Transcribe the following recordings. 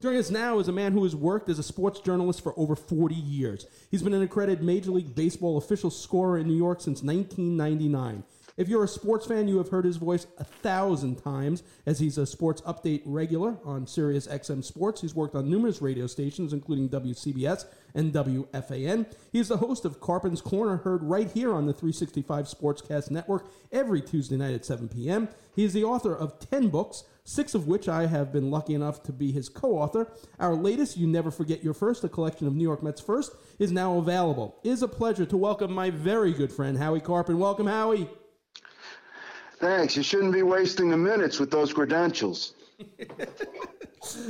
Joining us now is a man who has worked as a sports journalist for over 40 years. He's been an accredited Major League Baseball official scorer in New York since 1999. If you're a sports fan, you have heard his voice 1,000 times, as he's a sports update regular on SiriusXM Sports. He's worked on numerous radio stations, including WCBS and WFAN. He's the host of Carpenter's Corner, heard right here on the 365 Sportscast Network every Tuesday night at 7 p.m. He is the author of 10 books, 6 of which I have been lucky enough to be his co-author. Our latest, You Never Forget Your First, a collection of New York Mets first, is now available. It is a pleasure to welcome my very good friend, Howie Carpenter. Welcome, Howie. Thanks. You shouldn't be wasting the minutes with those credentials.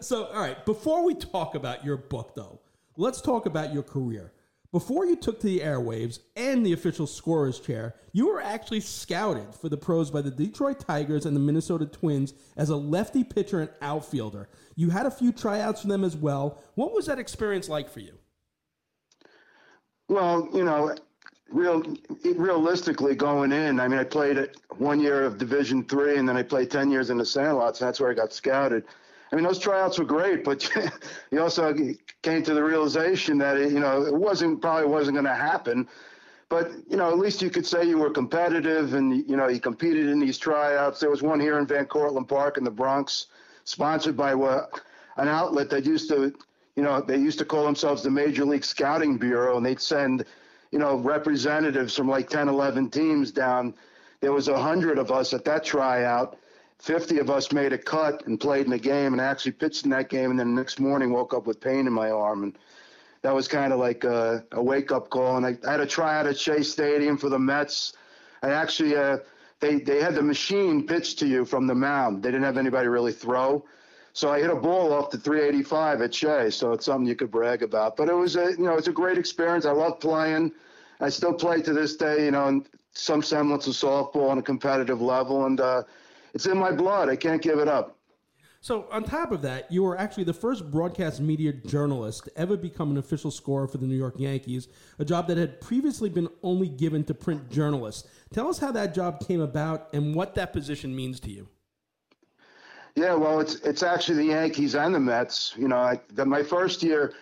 So, all right, before we talk about your book, though, let's talk about your career. Before you took to the airwaves and the official scorer's chair, you were actually scouted for the pros by the Detroit Tigers and the Minnesota Twins as a lefty pitcher and outfielder. You had a few tryouts for them as well. What was that experience like for you? Well, you know, realistically going in, I mean, I played 1 year of Division III, and then I played 10 years in the Sandlots, and that's where I got scouted. I mean, those tryouts were great, but you also came to the realization that it, you know, it probably wasn't going to happen. But you know, at least you could say you were competitive, and you know, you competed in these tryouts. There was one here in Van Cortlandt Park in the Bronx, sponsored by an outlet that used to, you know, they used to call themselves the Major League Scouting Bureau, and they'd send, you know, representatives from like 10, 11 teams down. There was 100 of us at that tryout. 50 of us made a cut and played in the game and actually pitched in that game. And then the next morning woke up with pain in my arm. And that was kind of like a wake-up call. And I had a tryout at Shea Stadium for the Mets. I actually, they had the machine pitch to you from the mound. They didn't have anybody really throw. So I hit a ball off the 385 at Shea. So it's something you could brag about. But it was it's a great experience. I loved playing. I still play to this day, you know, in some semblance of softball on a competitive level. And, it's in my blood. I can't give it up. So on top of that, you were actually the first broadcast media journalist to ever become an official scorer for the New York Yankees, a job that had previously been only given to print journalists. Tell us how that job came about and what that position means to you. Yeah, well, it's actually the Yankees and the Mets. You know, my first year,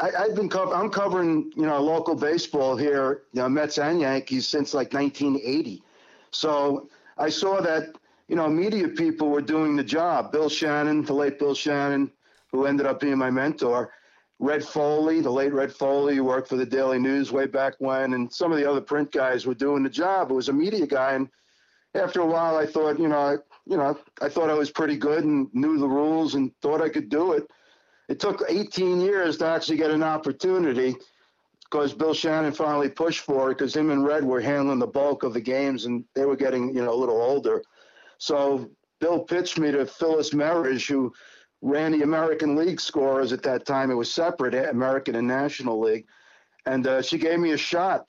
I'm covering, you know, local baseball here, you know, Mets and Yankees since like 1980. So I saw that, you know, media people were doing the job. Bill Shannon, the late Bill Shannon, who ended up being my mentor. Red Foley, the late Red Foley, who worked for the Daily News way back when. And some of the other print guys were doing the job. It was a media guy. And after a while, I thought, I thought I was pretty good and knew the rules and thought I could do it. It took 18 years to actually get an opportunity because Bill Shannon finally pushed for it because him and Red were handling the bulk of the games and they were getting, you know, a little older. So Bill pitched me to Phyllis Merridge, who ran the American League scorers at that time. It was separate, American and National League. And she gave me a shot,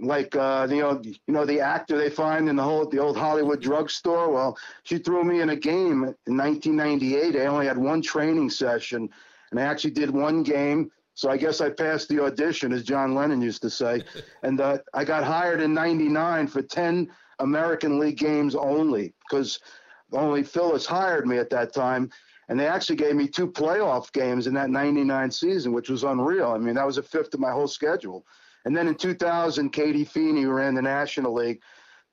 like, the actor they find in the old Hollywood drugstore. Well, she threw me in a game in 1998. I only had one training session, and I actually did one game. So I guess I passed the audition, as John Lennon used to say. And I got hired in 99 for 10 American League games only, because only Phyllis hired me at that time. And they actually gave me 2 playoff games in that 99 season, which was unreal. I mean, that was a fifth of my whole schedule. And then in 2000, Katie Feeney ran the National League.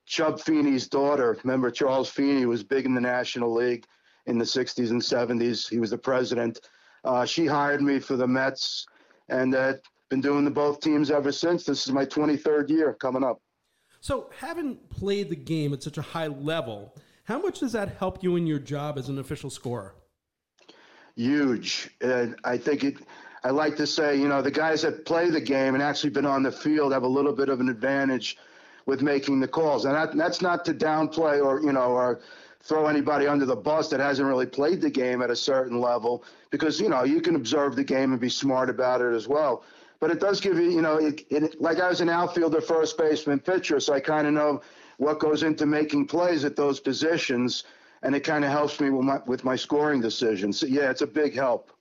Chub Feeney's daughter, remember Charles Feeney was big in the National League in the 60s and 70s. He was the president. She hired me for the Mets, and been doing the both teams ever since. This is my 23rd year coming up. So having played the game at such a high level, how much does that help you in your job as an official scorer? Huge. And I like to say, you know, the guys that play the game and actually been on the field have a little bit of an advantage with making the calls. And that's not to downplay or throw anybody under the bus that hasn't really played the game at a certain level, because, you know, you can observe the game and be smart about it as well. But it does give you, you know, like I was an outfielder, first baseman, pitcher, so I kind of know what goes into making plays at those positions, and it kind of helps me with my scoring decisions. So, yeah, it's a big help.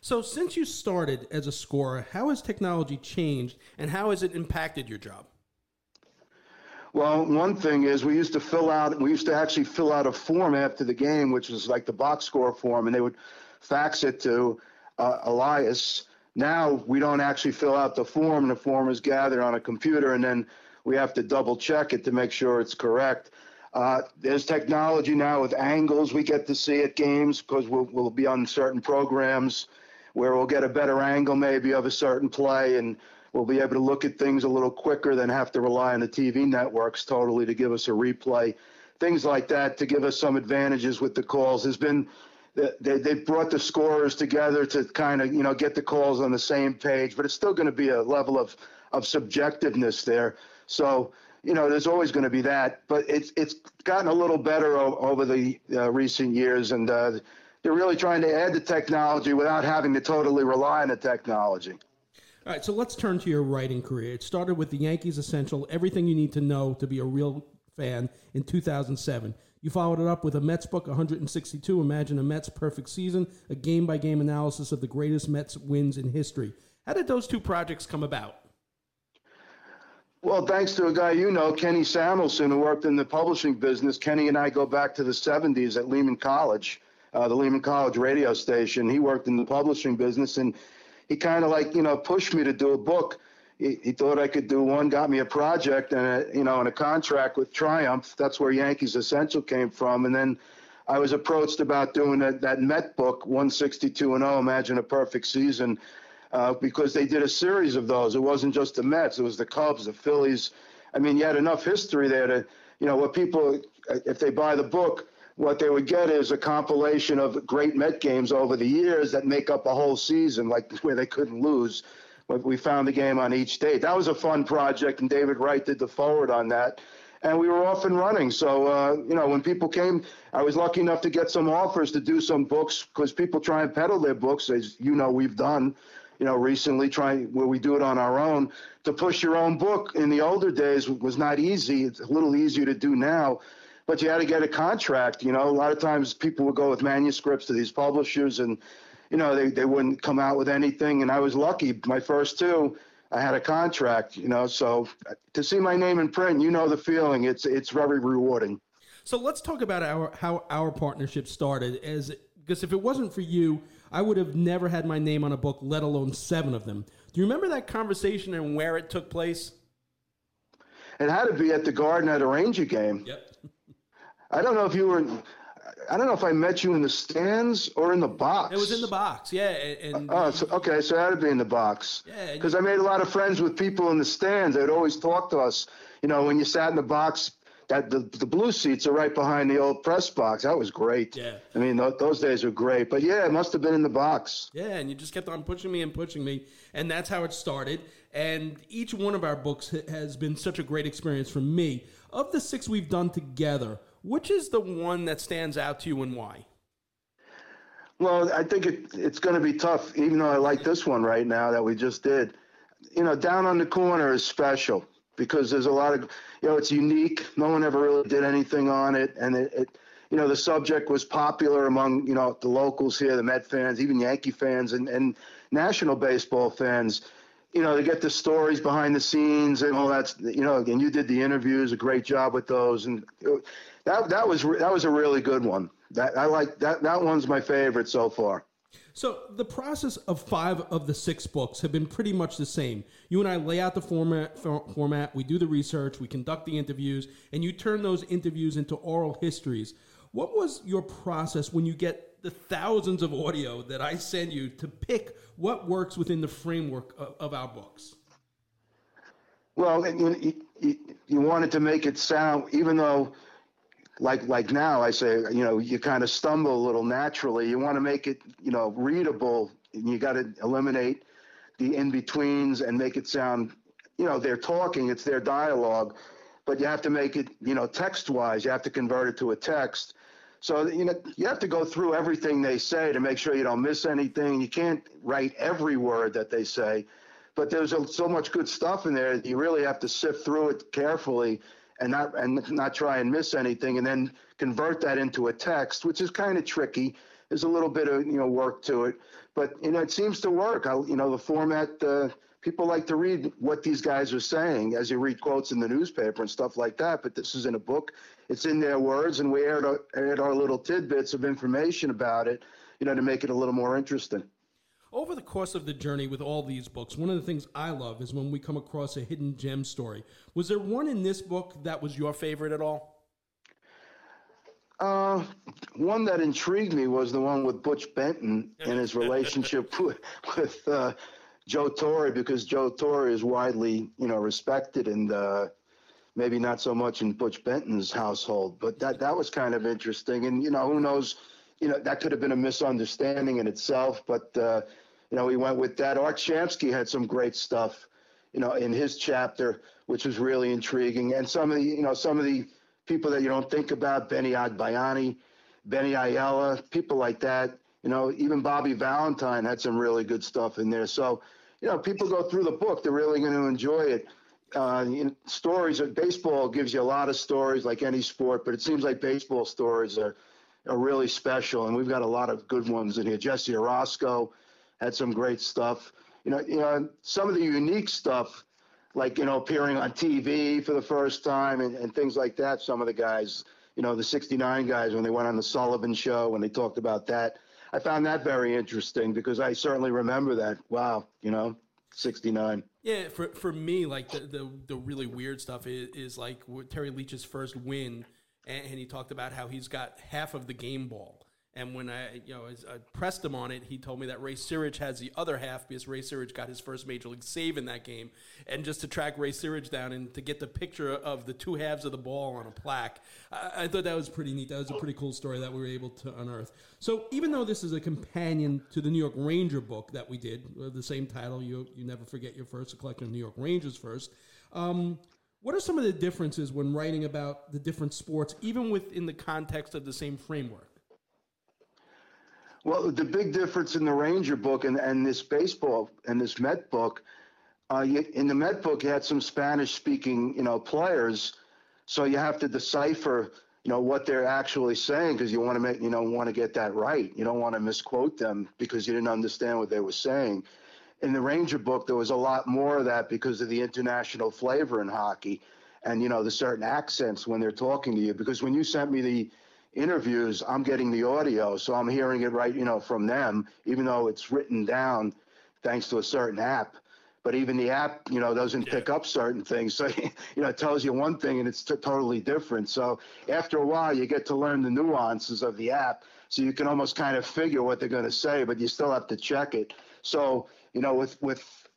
So since you started as a scorer, how has technology changed, and how has it impacted your job? Well, one thing is we used to actually fill out a form after the game, which was like the box score form, and they would fax it to Elias. Now we don't actually fill out the form. The form is gathered on a computer, and then we have to double check it to make sure it's correct. There's technology now with angles we get to see at games, because we'll be on certain programs where we'll get a better angle maybe of a certain play, and we'll be able to look at things a little quicker than have to rely on the TV networks totally to give us a replay. Things like that to give us some advantages with the calls. There's been, they brought the scorers together to kind of, you know, get the calls on the same page, but it's still going to be a level of subjectiveness there. So, you know, there's always going to be that, but it's gotten a little better over the recent years, and they're really trying to add the technology without having to totally rely on the technology. All right, so let's turn to your writing career. It started with the Yankees Essential, everything you need to know to be a real fan, in 2007. You followed it up with a Mets book, 162, Imagine a Mets Perfect Season, a game-by-game analysis of the greatest Mets wins in history. How did those two projects come about? Well, thanks to a guy you know, Kenny Samuelson, who worked in the publishing business. Kenny and I go back to the 70s at Lehman College, the Lehman College radio station. He worked in the publishing business, and he kind of like, you know, pushed me to do a book. He thought I could do one, got me a project and a contract with Triumph. That's where Yankees Essential came from. And then I was approached about doing that Met book, 162-0, Imagine a Perfect Season, because they did a series of those. It wasn't just the Mets. It was the Cubs, the Phillies. I mean, you had enough history there to, you know, what people, if they buy the book, what they would get is a compilation of great Met games over the years that make up a whole season, like where they couldn't lose. We found the game on each date. That was a fun project, and David Wright did the forward on that. And we were off and running. So, when people came, I was lucky enough to get some offers to do some books, because people try and peddle their books, as you know we've done, you know, recently, where we do it on our own. To push your own book in the older days was not easy. It's a little easier to do now. But you had to get a contract. You know, a lot of times people would go with manuscripts to these publishers, and, you know, they wouldn't come out with anything. And I was lucky. My first two, I had a contract, you know. So to see my name in print, you know the feeling. It's very rewarding. So let's talk about how our partnership started. Because if it wasn't for you, I would have never had my name on a book, let alone seven of them. Do you remember that conversation and where it took place? It had to be at the Garden at a Ranger game. Yep. I don't know if I met you in the stands or in the box. It was in the box, yeah. So it had to be in the box. Yeah. Because I made a lot of friends with people in the stands. They'd always talk to us. You know, when you sat in the box, that the blue seats are right behind the old press box. That was great. Yeah. I mean, those days were great. But, yeah, it must have been in the box. Yeah, and you just kept on pushing me. And that's how it started. And each one of our books has been such a great experience for me. Of the six we've done together, which is the one that stands out to you, and why? Well, I think it's going to be tough, even though I like this one right now that we just did. You know, Down on the Corner is special because there's a lot of, you know, it's unique. No one ever really did anything on it. And, you know, the subject was popular among, you know, the locals here, the Met fans, even Yankee fans and national baseball fans. You know, to get the stories behind the scenes and all that, you know, and you did the interviews, a great job with those. And that was a really good one. That I like that. That one's my favorite so far. So the process of five of the six books have been pretty much the same. You and I lay out the format. We do the research, we conduct the interviews, and you turn those interviews into oral histories. What was your process when you get the thousands of audio that I send you to pick what works within the framework of our books? Well, you wanted to make it sound, even though like now I say, you know, you kind of stumble a little naturally. You want to make it, you know, readable, and you got to eliminate the in-betweens and make it sound, you know, they're talking, it's their dialogue, but you have to make it, you know, text-wise, you have to convert it to a text. So, you know, you have to go through everything they say to make sure you don't miss anything. You can't write every word that they say, but there's so much good stuff in there that you really have to sift through it carefully and not try and miss anything, and then convert that into a text, which is kind of tricky. There's a little bit of, you know, work to it, but, you know, it seems to work. The format, people like to read what these guys are saying as you read quotes in the newspaper and stuff like that, but this is in a book. It's in their words, and we aired our little tidbits of information about it, you know, to make it a little more interesting. Over the course of the journey with all these books, one of the things I love is when we come across a hidden gem story. Was there one in this book that was your favorite at all? One that intrigued me was the one with Butch Benton and his relationship with Joe Torre, because Joe Torre is widely, you know, respected and maybe not so much in Butch Benton's household. But that was kind of interesting. And, you know, who knows, you know, that could have been a misunderstanding in itself. But, you know, we went with that. Art Shamsky had some great stuff, you know, in his chapter, which was really intriguing. And some of the people that you don't think about, Benny Agbayani, Benny Ayala, people like that. You know, even Bobby Valentine had some really good stuff in there. So, you know, people go through the book, they're really going to enjoy it. Stories, baseball gives you a lot of stories like any sport, but it seems like baseball stories are really special. And we've got a lot of good ones in here. Jesse Orozco had some great stuff. You know, some of the unique stuff, like, you know, appearing on TV for the first time and things like that. Some of the guys, you know, the 69 guys, when they went on the Sullivan Show, when they talked about that, I found that very interesting because I certainly remember that. Wow, you know, 69. Yeah, for me, like the really weird stuff is like Terry Leach's first win, and he talked about how he's got half of the game ball. And when I pressed him on it, he told me that Ray Sirridge has the other half because Ray Sirridge got his first Major League save in that game. And just to track Ray Sirridge down and to get the picture of the two halves of the ball on a plaque, I thought that was pretty neat. That was a pretty cool story that we were able to unearth. So even though this is a companion to the New York Ranger book that we did, with the same title, You Never Forget Your First, a collection of New York Rangers first, what are some of the differences when writing about the different sports, even within the context of the same framework? Well, the big difference in the Ranger book and this baseball and this Met book, in the Met book, you had some Spanish-speaking, you know, players, so you have to decipher, you know, what they're actually saying because you want to make, you know, want to get that right. You don't want to misquote them because you didn't understand what they were saying. In the Ranger book, there was a lot more of that because of the international flavor in hockey and, you know, the certain accents when they're talking to you. Because when you sent me the interviews, I'm getting the audio, so I'm hearing it right, you know, from them, even though it's written down thanks to a certain app. But even the app, you know, doesn't pick up certain things. So, you know, it tells you one thing and it's totally different. So after a while, you get to learn the nuances of the app, so you can almost kind of figure what they're going to say, but you still have to check it. So, you know, with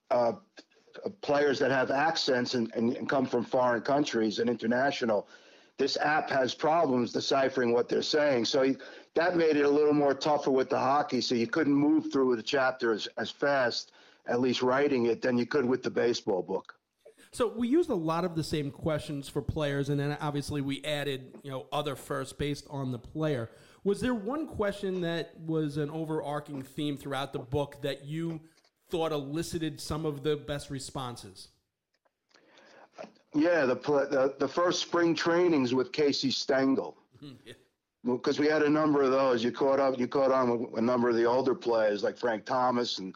players that have accents and come from foreign countries and international, this app has problems deciphering what they're saying. So that made it a little more tougher with the hockey. So you couldn't move through the chapter as fast, at least writing it, than you could with the baseball book. So we used a lot of the same questions for players, and then obviously we added, you know, other firsts based on the player. Was there one question that was an overarching theme throughout the book that you thought elicited some of the best responses? Yeah, the first spring trainings with Casey Stengel, because we had a number of those. You caught on with a number of the older players like Frank Thomas and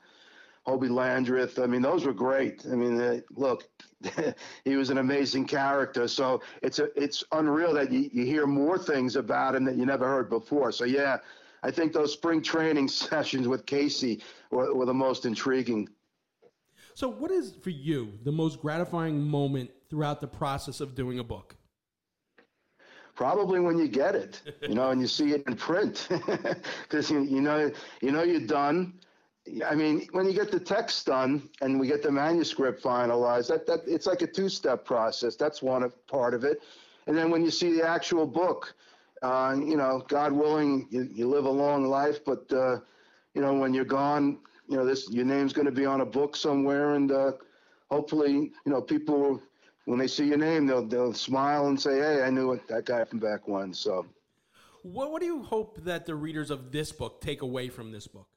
Hobie Landreth. I mean, those were great. I mean, look, he was an amazing character. So it's unreal that you hear more things about him that you never heard before. So yeah, I think those spring training sessions with Casey were the most intriguing. So what is, for you, the most gratifying moment throughout the process of doing a book? Probably when you get it, you know, and you see it in print, because, you know, you're done. I mean, when you get the text done and we get the manuscript finalized, that it's like a two-step process. That's part of it. And then when you see the actual book, you know, God willing, you live a long life, but, you know, when you're gone, you know, your name's going to be on a book somewhere, and hopefully, you know, people, when they see your name, they'll smile and say, "Hey, I knew it, that guy from back when." So, what do you hope that the readers of this book take away from this book?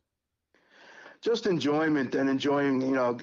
Just enjoyment and enjoying, you know,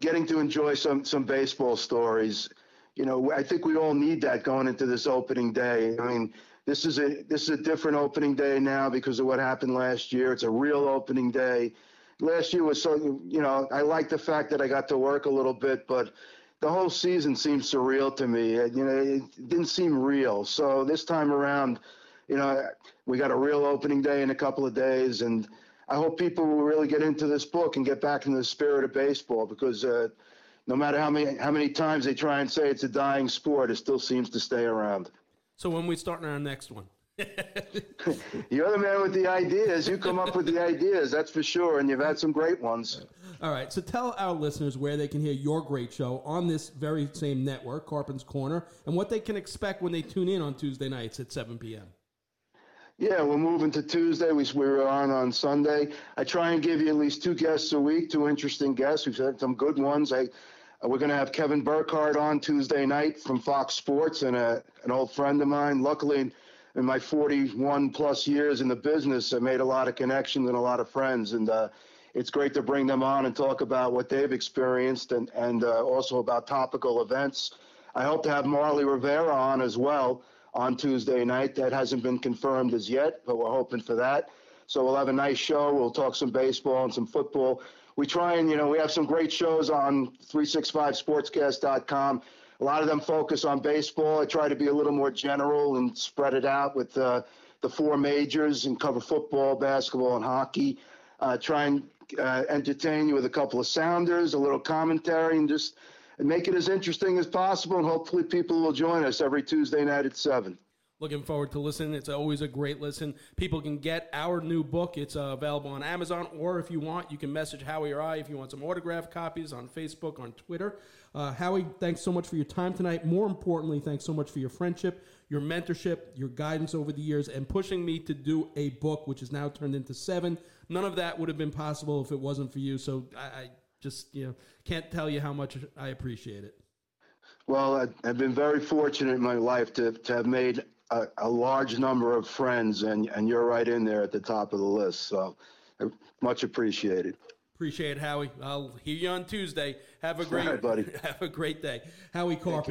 getting to enjoy some baseball stories. You know, I think we all need that going into this opening day. I mean, this is a different opening day now because of what happened last year. It's a real opening day. Last year was so, you know, I like the fact that I got to work a little bit, but the whole season seemed surreal to me. You know, it didn't seem real. So this time around, you know, we got a real opening day in a couple of days, and I hope people will really get into this book and get back into the spirit of baseball, because no matter how many times they try and say it's a dying sport, it still seems to stay around. So when we starting our next one? You're the man with the ideas. You come up with the ideas, that's for sure, and you've had some great ones. All right, so tell our listeners where they can hear your great show on this very same network, Carpenter's Corner, and what they can expect when they tune in on Tuesday nights at 7 p.m. Yeah, we're moving to Tuesday. We're on Sunday. I try and give you at least two guests a week, two interesting guests. We've had some good ones. We're going to have Kevin Burkhardt on Tuesday night from Fox Sports, and an old friend of mine. Luckily, in my 41-plus years in the business, I made a lot of connections and a lot of friends, and it's great to bring them on and talk about what they've experienced and also about topical events. I hope to have Marley Rivera on as well on Tuesday night. That hasn't been confirmed as yet, but we're hoping for that. So we'll have a nice show. We'll talk some baseball and some football. We try and, we have some great shows on 365sportscast.com. A lot of them focus on baseball. I try to be a little more general and spread it out with the four majors and cover football, basketball, and hockey. Try and entertain you with a couple of sounders, a little commentary, and just make it as interesting as possible. And hopefully people will join us every Tuesday night at 7. Looking forward to listening. It's always a great listen. People can get our new book. It's available on Amazon, or if you want, you can message Howie or I if you want some autographed copies on Facebook, on Twitter. Howie, thanks so much for your time tonight. More importantly, thanks so much for your friendship, your mentorship, your guidance over the years, and pushing me to do a book, which is now turned into 7. None of that would have been possible if it wasn't for you, so I just can't tell you how much I appreciate it. Well, I've been very fortunate in my life to have made a large number of friends, and you're right in there at the top of the list. So much appreciated. Appreciate it, Howie. I'll hear you on Tuesday. Have a great day. Howie Carpenter.